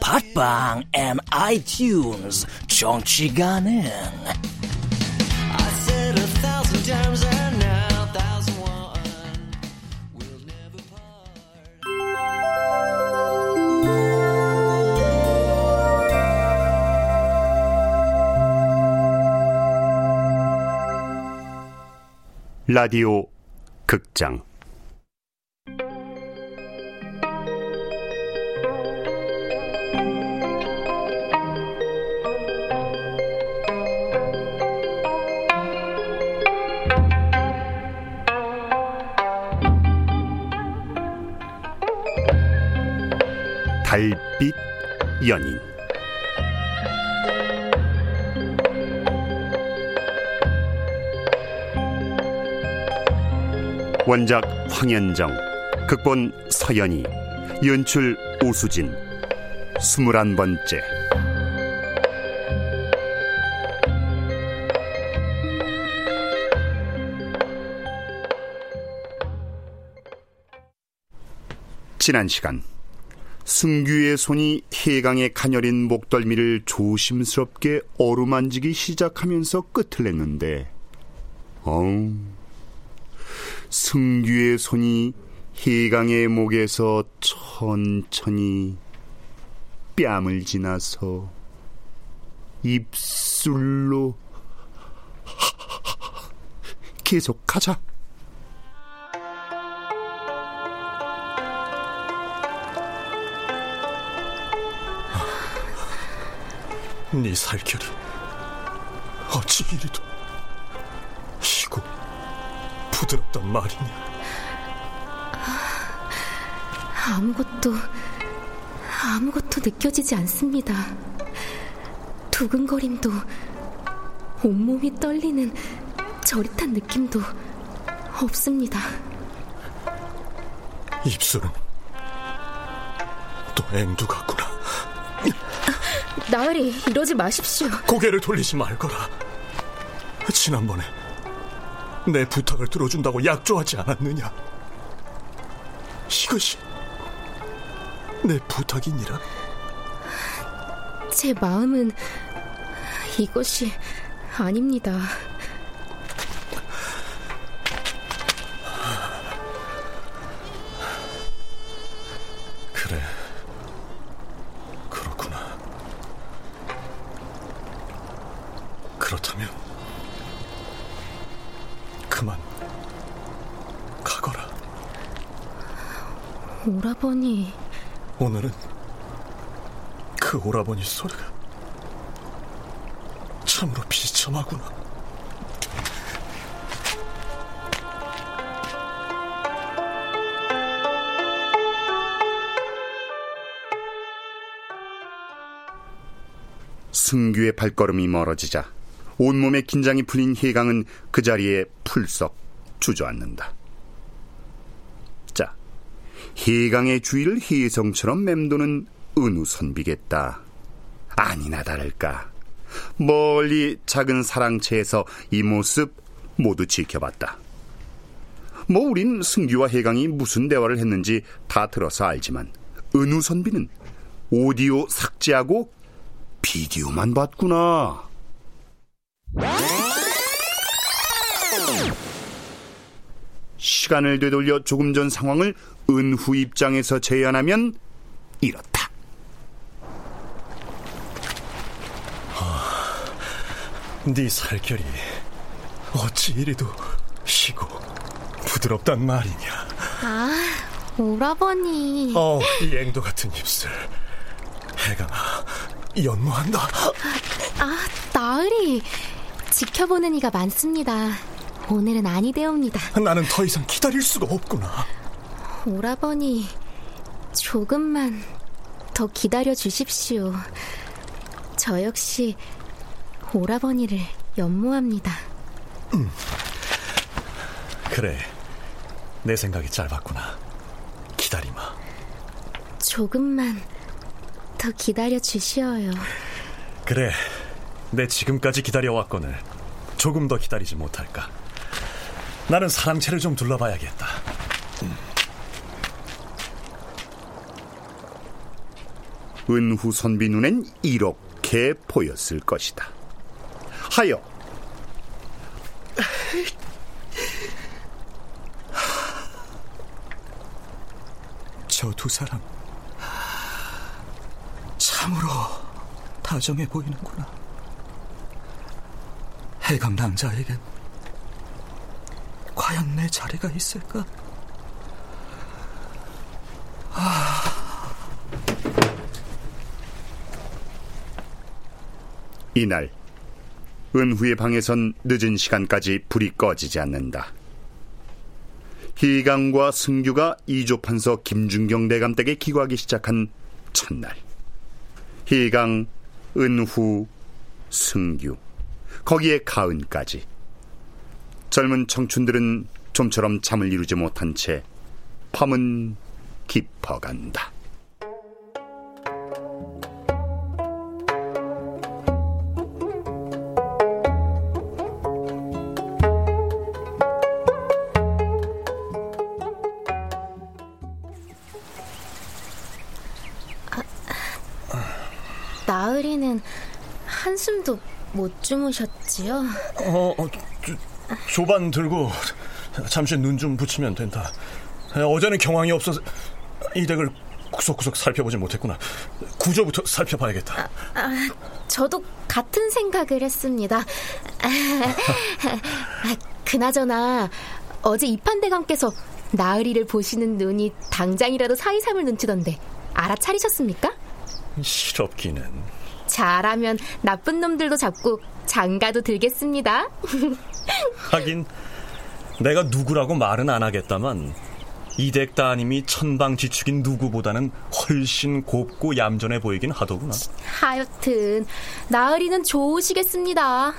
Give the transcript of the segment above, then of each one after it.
팟빵 and iTunes 정치 가능. 라디오 극장 달빛 연인. 원작 황현정, 극본 서현이, 연출 오수진. 21번째. 지난 시간 승규의 손이 혜강의 가녀린 목덜미를 조심스럽게 어루만지기 시작하면서 끝을 냈는데, 승규의 손이 혜강의 목에서 천천히 뺨을 지나서 입술로 계속 가자. 네 살결이 어찌 이리도 희고 부드럽단 말이냐. 아무것도 느껴지지 않습니다. 두근거림도, 온몸이 떨리는 저릿한 느낌도 없습니다. 입술은 또 앵두 같구나. 나으리, 이러지 마십시오. 고개를 돌리지 말거라. 지난번에 내 부탁을 들어준다고 약조하지 않았느냐. 이것이 내 부탁이니라. 제 마음은 이것이 아닙니다. 그래, 그렇구나. 그렇다면 그만 가거라. 오라버니. 오늘은 그 오라버니 소리가 참으로 비참하구나. 승규의 발걸음이 멀어지자 온몸의 긴장이 풀린 혜강은 그 자리에 풀썩 주저앉는다. 혜강의 주위를 혜성처럼 맴도는 은우선비겠다. 아니나 다를까 멀리 작은 사랑채에서 이 모습 모두 지켜봤다. 우린 승규와 혜강이 무슨 대화를 했는지 다 들어서 알지만, 은우선비는 오디오 삭제하고 비디오만 봤구나. 시간을 되돌려 조금 전 상황을 은후 입장에서 재현하면 이렇다. 네 살결이 어찌 이리도 쉬고 부드럽단 말이냐. 아, 오라버니. 이 앵도 같은 입술. 혜강아, 연모한다. 아, 나으리. 지켜보는 이가 많습니다. 오늘은 아니 되옵니다. 나는 더 이상 기다릴 수가 없구나. 오라버니, 조금만 더 기다려 주십시오. 저 역시 오라버니를 연모합니다. 그래, 내 생각이 짧았구나. 기다리마. 조금만 더 기다려 주시어요. 그래, 내 지금까지 기다려왔거늘 조금 더 기다리지 못할까. 나는 사랑채를 좀 둘러봐야겠다. 은후 선비 눈엔 이렇게 보였을 것이다. 하여 저 두 사람 참으로 다정해 보이는구나. 혜강 남자에겐 과연 내 자리가 있을까? 이날 은후의 방에선 늦은 시간까지 불이 꺼지지 않는다. 희강과 승규가 이조판서 김준경 대감 댁에 기거하기 시작한 첫날, 희강, 은후, 승규, 거기에 가은까지 젊은 청춘들은 좀처럼 잠을 이루지 못한 채 밤은 깊어간다. 나으리는 한숨도 못 주무셨지요? 조반 들고 잠시 눈 좀 붙이면 된다. 어제는 경황이 없어서 이 댁을 구석구석 살펴보지 못했구나. 구조부터 살펴봐야겠다. 저도 같은 생각을 했습니다. 그나저나 어제 이판대감께서 나으리를 보시는 눈이 당장이라도 사이삼을 눈치던데 알아차리셨습니까? 실없기는. 잘하면 나쁜 놈들도 잡고 장가도 들겠습니다. 하긴 내가 누구라고 말은 안 하겠다만 이댁 따님이 천방지축인 누구보다는 훨씬 곱고 얌전해 보이긴 하더구나. 하여튼 나으리는 좋으시겠습니다.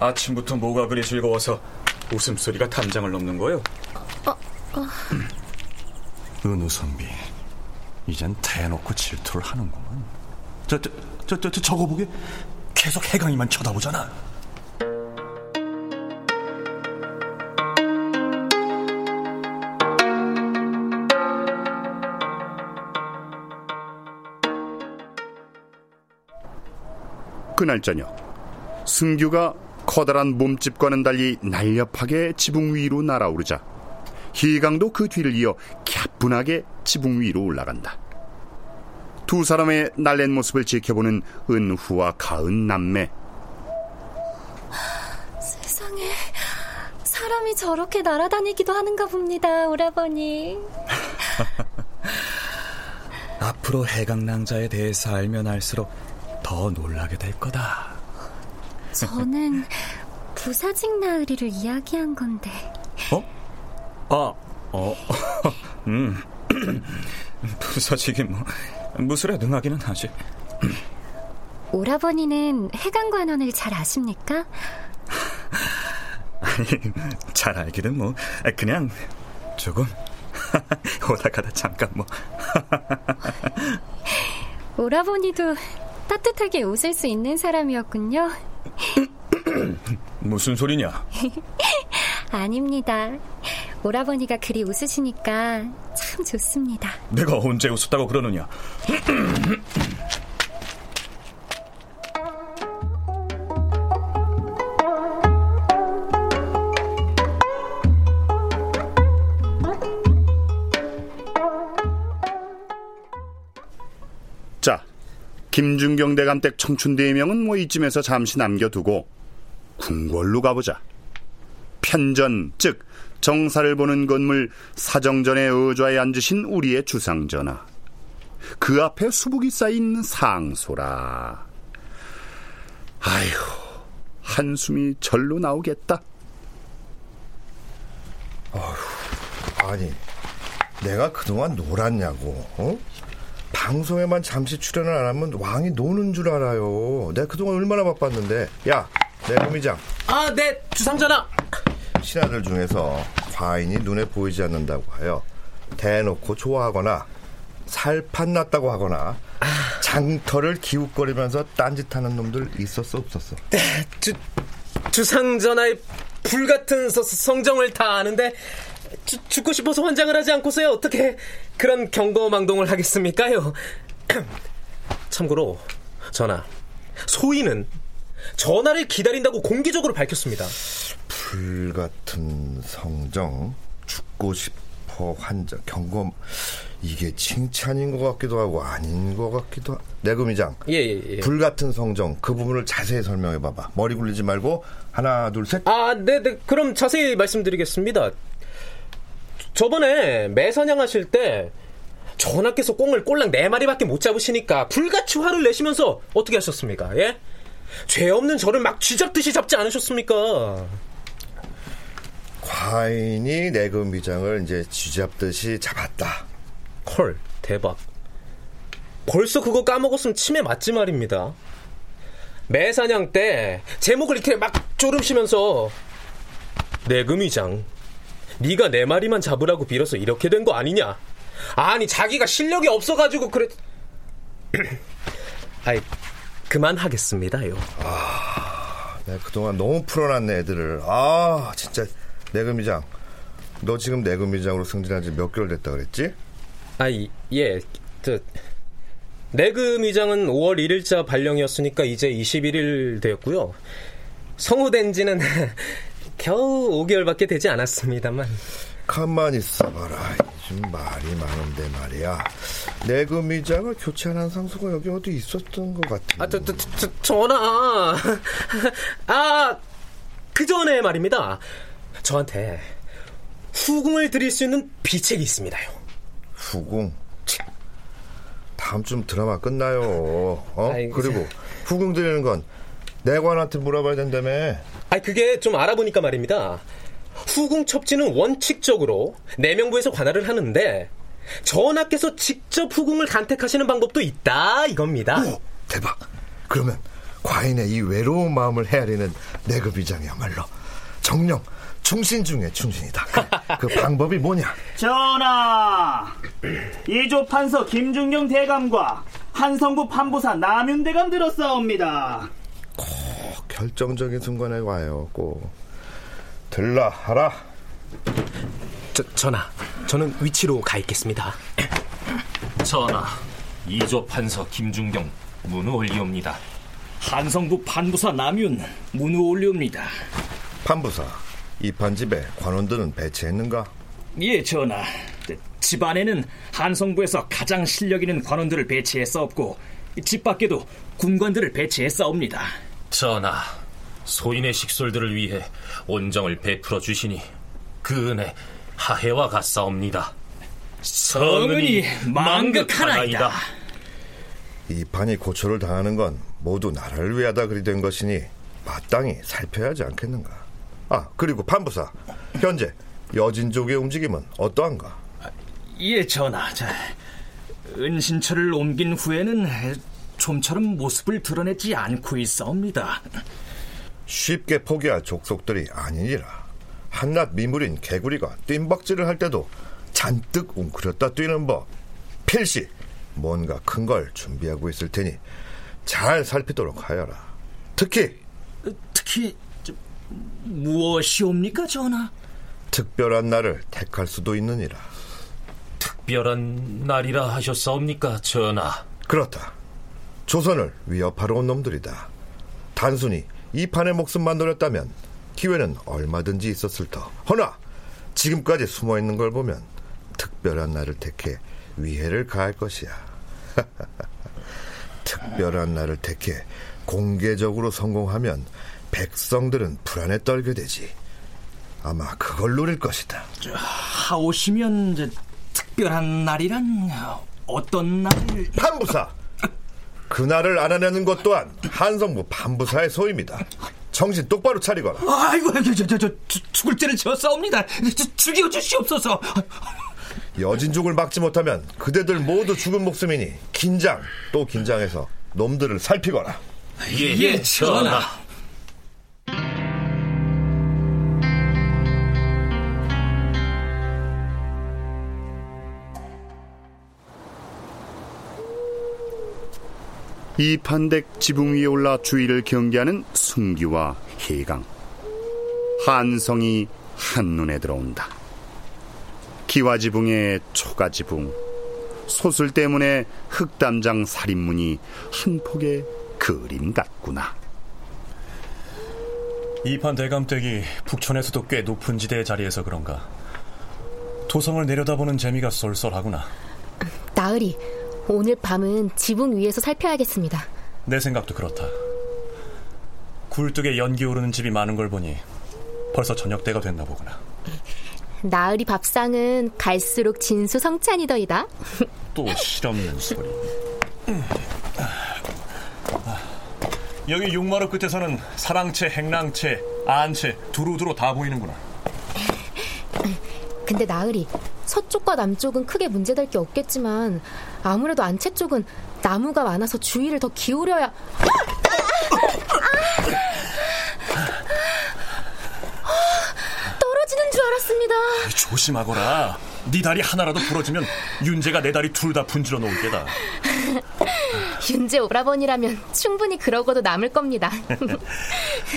아침부터 뭐가 그리 즐거워서 웃음소리가 담장을 넘는 거예요? 은우 선비, 이젠 대놓고 질투를 하는구만. 저거 보게. 계속 혜강이만 쳐다보잖아. 그날 저녁, 승규가 커다란 몸집과는 달리 날렵하게 지붕 위로 날아오르자 희강도 그 뒤를 이어 가뿐하게 지붕 위로 올라간다. 두 사람의 날랜 모습을 지켜보는 은후와 가은 남매. 세상에, 사람이 저렇게 날아다니기도 하는가 봅니다, 오라버니. 앞으로 혜강 낭자에 대해서 알면 알수록 더 놀라게 될 거다. 저는 부사직 나으리를 이야기한 건데. 부서지기 무술에 능하기는 하지. 오라버니는 해강관원을 잘 아십니까? 아니, 잘 알기는 뭐 그냥 조금 오다가다 잠깐 뭐. 오라버니도 따뜻하게 웃을 수 있는 사람이었군요. 무슨 소리냐? 아닙니다. 오라버니가 그리 웃으시니까 참 좋습니다. 내가 언제 웃었다고 그러느냐. 자, 김준경 대감댁 청춘대명은 뭐 이쯤에서 잠시 남겨두고 궁궐로 가보자. 편전, 즉 정사를 보는 건물 사정전의 의좌에 앉으신 우리의 주상전하. 그 앞에 수북이 쌓인 상소라. 아휴, 한숨이 절로 나오겠다. 아휴, 아니 내가 그동안 놀았냐고. 어? 방송에만 잠시 출연을 안 하면 왕이 노는 줄 알아요. 내가 그동안 얼마나 바빴는데. 야, 내 금의장. 아, 네, 주상전하. 신하들 중에서 과인이 눈에 보이지 않는다고 하여 대놓고 좋아하거나 살판 났다고 하거나 장터를 기웃거리면서 딴짓하는 놈들 있었어 없었어? 주상전하의 불같은 성정을 다 아는데 죽고 싶어서 환장을 하지 않고서야 어떻게 그런 경거망동을 하겠습니까요? 참고로 전하, 소인은 전하를 기다린다고 공개적으로 밝혔습니다. 불같은 성정, 죽고 싶어 환장, 경검, 이게 칭찬인 것 같기도 하고 아닌 것 같기도 하고. 내금이장, 예. 불같은 성정 그 부분을 자세히 설명해봐봐. 머리 굴리지 말고 하나 둘 셋. 아, 네, 그럼 자세히 말씀드리겠습니다. 저번에 매사냥하실 때 전하께서 꽁을 꼴랑 4마리밖에 못 잡으시니까 불같이 화를 내시면서 어떻게 하셨습니까? 예? 죄 없는 저를 막 쥐잡듯이 잡지 않으셨습니까? 과인이 내금비장을 이제 쥐잡듯이 잡았다. 헐, 대박. 벌써 그거 까먹었으면 침에 맞지 말입니다. 매사냥 때 제목을 이렇게 막 졸음시면서 내금비장, 네가 4마리만 잡으라고 빌어서 이렇게 된 거 아니냐? 아니, 자기가 실력이 없어가지고 그랬... 아이, 그만하겠습니다요. 아, 내가 그동안 너무 풀어놨네 애들을. 아, 진짜. 내금이장, 너 지금 내금이장으로 승진한 지 몇 개월 됐다 그랬지? 예. 내금이장은 5월 1일자 발령이었으니까 이제 21일 되었고요. 성우된 지는 겨우 5개월밖에 되지 않았습니다만. 가만히 있어봐라. 지금 말이 많은데 말이야. 내금이장을 교체하는 상소가 여기 어디 있었던 것 같은데. 전하. 아, 그 전에 말입니다. 저한테 후궁을 드릴 수 있는 비책이 있습니다요. 후궁? 다음 주 드라마 끝나요. 어? 그리고 후궁 드리는 건 내관한테 물어봐야 된다며. 그게 좀 알아보니까 말입니다. 후궁 첩지는 원칙적으로 내명부에서 관할을 하는데 전하께서 직접 후궁을 간택하시는 방법도 있다 이겁니다. 오, 대박. 그러면 과인의 이 외로운 마음을 헤아리는 내급이장이야말로 정령 충신 중에 충신이다. 그 방법이 뭐냐? 전하, 이조판서 김준경 대감과 한성부 판보사 남윤 대감 들었사옵니다. 꼭 결정적인 순간에 와요. 꼭 들라하라. 전하, 저는 위치로 가 있겠습니다. 전하, 이조판서 김준경 문우 올리옵니다. 한성부 판보사 남윤 문우 올리옵니다. 판보사, 이 판집에 관원들은 배치했는가? 예, 전하. 집안에는 한성부에서 가장 실력 있는 관원들을 배치했사옵고 집 밖에도 군관들을 배치했사옵니다. 전하, 소인의 식솔들을 위해 온정을 베풀어 주시니 그 은혜 하해와 같사옵니다. 성은이 망극하나이다. 이 판이 고초를 당하는 건 모두 나라를 위하다 그리 된 것이니 마땅히 살펴야 하지 않겠는가? 아, 그리고 판부사, 현재 여진족의 움직임은 어떠한가? 예, 전하. 은신처를 옮긴 후에는 좀처럼 모습을 드러내지 않고 있사옵니다. 쉽게 포기할 족속들이 아니니라. 한낱 미물인 개구리가 뜀박질을 할 때도 잔뜩 웅크렸다 뛰는 법. 필시 뭔가 큰 걸 준비하고 있을 테니 잘 살피도록 하여라. 특히 무엇이옵니까, 전하? 특별한 날을 택할 수도 있느니라. 특별한 날이라 하셨사옵니까, 전하? 그렇다. 조선을 위협하러 온 놈들이다. 단순히 이 판의 목숨만 노렸다면 기회는 얼마든지 있었을 터. 허나 지금까지 숨어있는 걸 보면 특별한 날을 택해 위해를 가할 것이야. 특별한 날을 택해 공개적으로 성공하면 백성들은 불안에 떨게 되지. 아마 그걸 노릴 것이다. 하오시면 특별한 날이란 어떤 날을... 판부사! 그날을 안 하려는 것 또한 한성부 판부사의 소임이다. 정신 똑바로 차리거라. 아이고, 저 죽을 죄를 지었사옵니다. 죽여주시옵소서. 여진족을 막지 못하면 그대들 모두 죽은 목숨이니 긴장, 또 긴장해서 놈들을 살피거라. 예, 전하. 이 판댁 지붕 위에 올라 주위를 경계하는 승규와 혜강. 한성이 한눈에 들어온다. 기와지붕에 초가지붕, 소술 때문에 흑담장 살인문이 한 폭의 그림 같구나. 이 판대감댁이 북촌에서도 꽤 높은 지대의 자리에서 그런가 도성을 내려다보는 재미가 쏠쏠하구나. 나으리, 오늘 밤은 지붕 위에서 살펴야겠습니다. 내 생각도 그렇다. 굴뚝에 연기 오르는 집이 많은 걸 보니 벌써 저녁때가 됐나 보구나. 나으리 밥상은 갈수록 진수성찬이더이다. 또 실없는 소리. 여기 용마루 끝에서는 사랑채, 행랑채, 안채 두루두루 다 보이는구나. 근데 나으리, 서쪽과 남쪽은 크게 문제될 게 없겠지만 아무래도 안채 쪽은 나무가 많아서 주의를 더 기울여야... 알았습니다. 조심하거라. 네 다리 하나라도 부러지면 윤재가 내 다리 둘 다 분질러 놓을 게다. 윤재 오라버니라면 충분히 그러고도 남을 겁니다.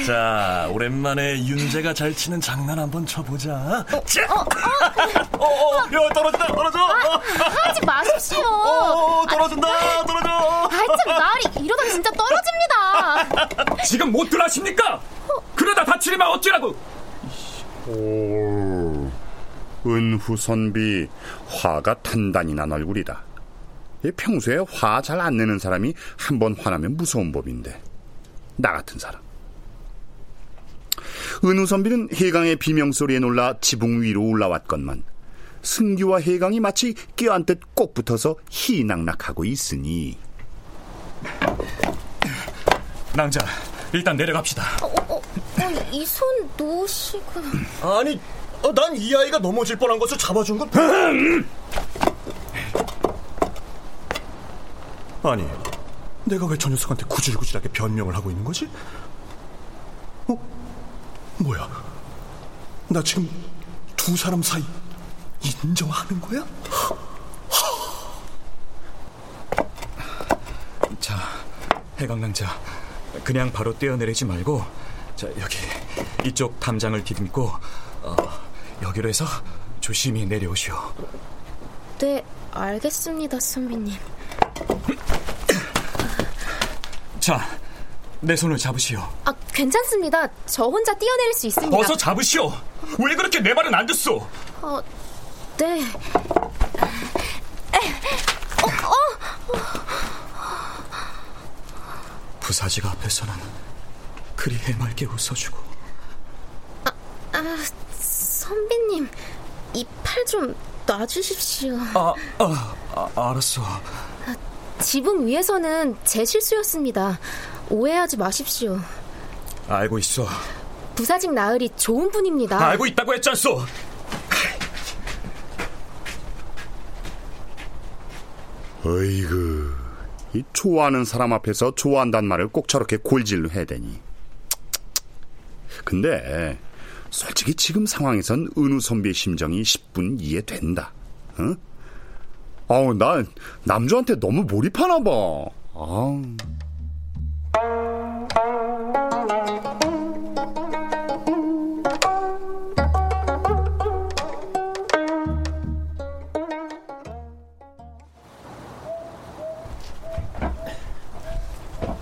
자, 오랜만에 윤재가 잘 치는 장난 한번 쳐보자. 떨어진다, 떨어져. 하지 마십시오. 떨어진다. 참, 나으리 이러다 진짜 떨어집니다. 지금 못들 아십니까? 그러다 다치리면 어찌라고. 오, 은후선비 화가 탄단이 난 얼굴이다. 평소에 화 잘 안 내는 사람이 한번 화나면 무서운 법인데 나 같은 사람. 은후선비는 혜강의 비명소리에 놀라 지붕 위로 올라왔건만 승규와 혜강이 마치 껴안듯 꼭 붙어서 희낙낙하고 있으니. 낭자, 일단 내려갑시다. 이 손 놓으시고. 아니, 난 이 아이가 넘어질 뻔한 것을 잡아준 건. 아니, 내가 왜 저 녀석한테 구질구질하게 변명을 하고 있는 거지? 뭐야? 나 지금 두 사람 사이 인정하는 거야? 자, 해강낭자, 그냥 바로 뛰어내리지 말고. 자, 여기 이쪽 담장을 디딤고 여기로 해서 조심히 내려오시오. 네, 알겠습니다, 선비님. 자, 내 손을 잡으시오. 아, 괜찮습니다. 저 혼자 뛰어내릴 수 있습니다. 어서 잡으시오. 왜 그렇게 내 말은 안 듣소? 네. 부사지가 앞에서는 그리 해맑게 웃어주고. 선비님, 이 팔 좀 놔주십시오. 알았어. 지붕 위에서는 제 실수였습니다. 오해하지 마십시오. 알고 있어. 부사직 나으리 좋은 분입니다. 알고 있다고 했잖소. 어이구, 이 좋아하는 사람 앞에서 좋아한다는 말을 꼭 저렇게 골질로 해대니. 근데 솔직히 지금 상황에선 은우 선비의 심정이 10분 이해된다. 응? 아우, 난 남주한테 너무 몰입하나 봐.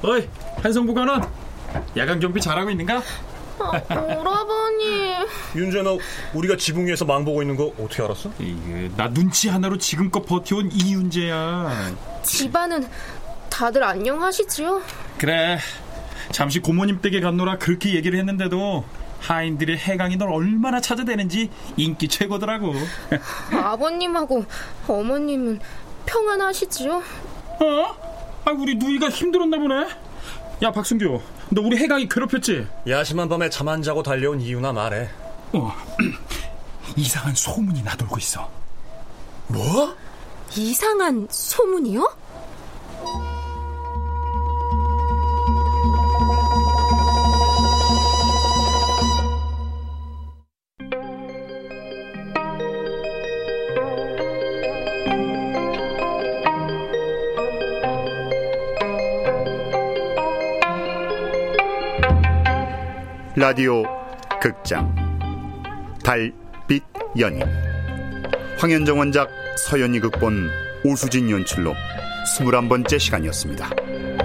어이, 한성부관원, 야간 경비 잘하고 있는가? 오라버니. 윤재, 너 우리가 지붕 위에서 망보고 있는 거 어떻게 알았어? 나 눈치 하나로 지금껏 버텨온 이윤재야. 집안은 다들 안녕하시지요? 그래, 잠시 고모님 댁에 갔노라 그렇게 얘기를 했는데도 하인들의 혜강이 널 얼마나 찾아대는지 인기 최고더라고. 아버님하고 어머님은 평안하시지요? 어? 아, 우리 누이가 힘들었나 보네. 야, 박승규, 너 우리 혜강이 괴롭혔지? 야심한 밤에 잠 안 자고 달려온 이유나 말해. 이상한 소문이 나돌고 있어. 뭐? 이상한 소문이요? 라디오 극장 달빛 연인, 황현정 원작, 서현이 극본, 오수진 연출로 21번째 시간이었습니다.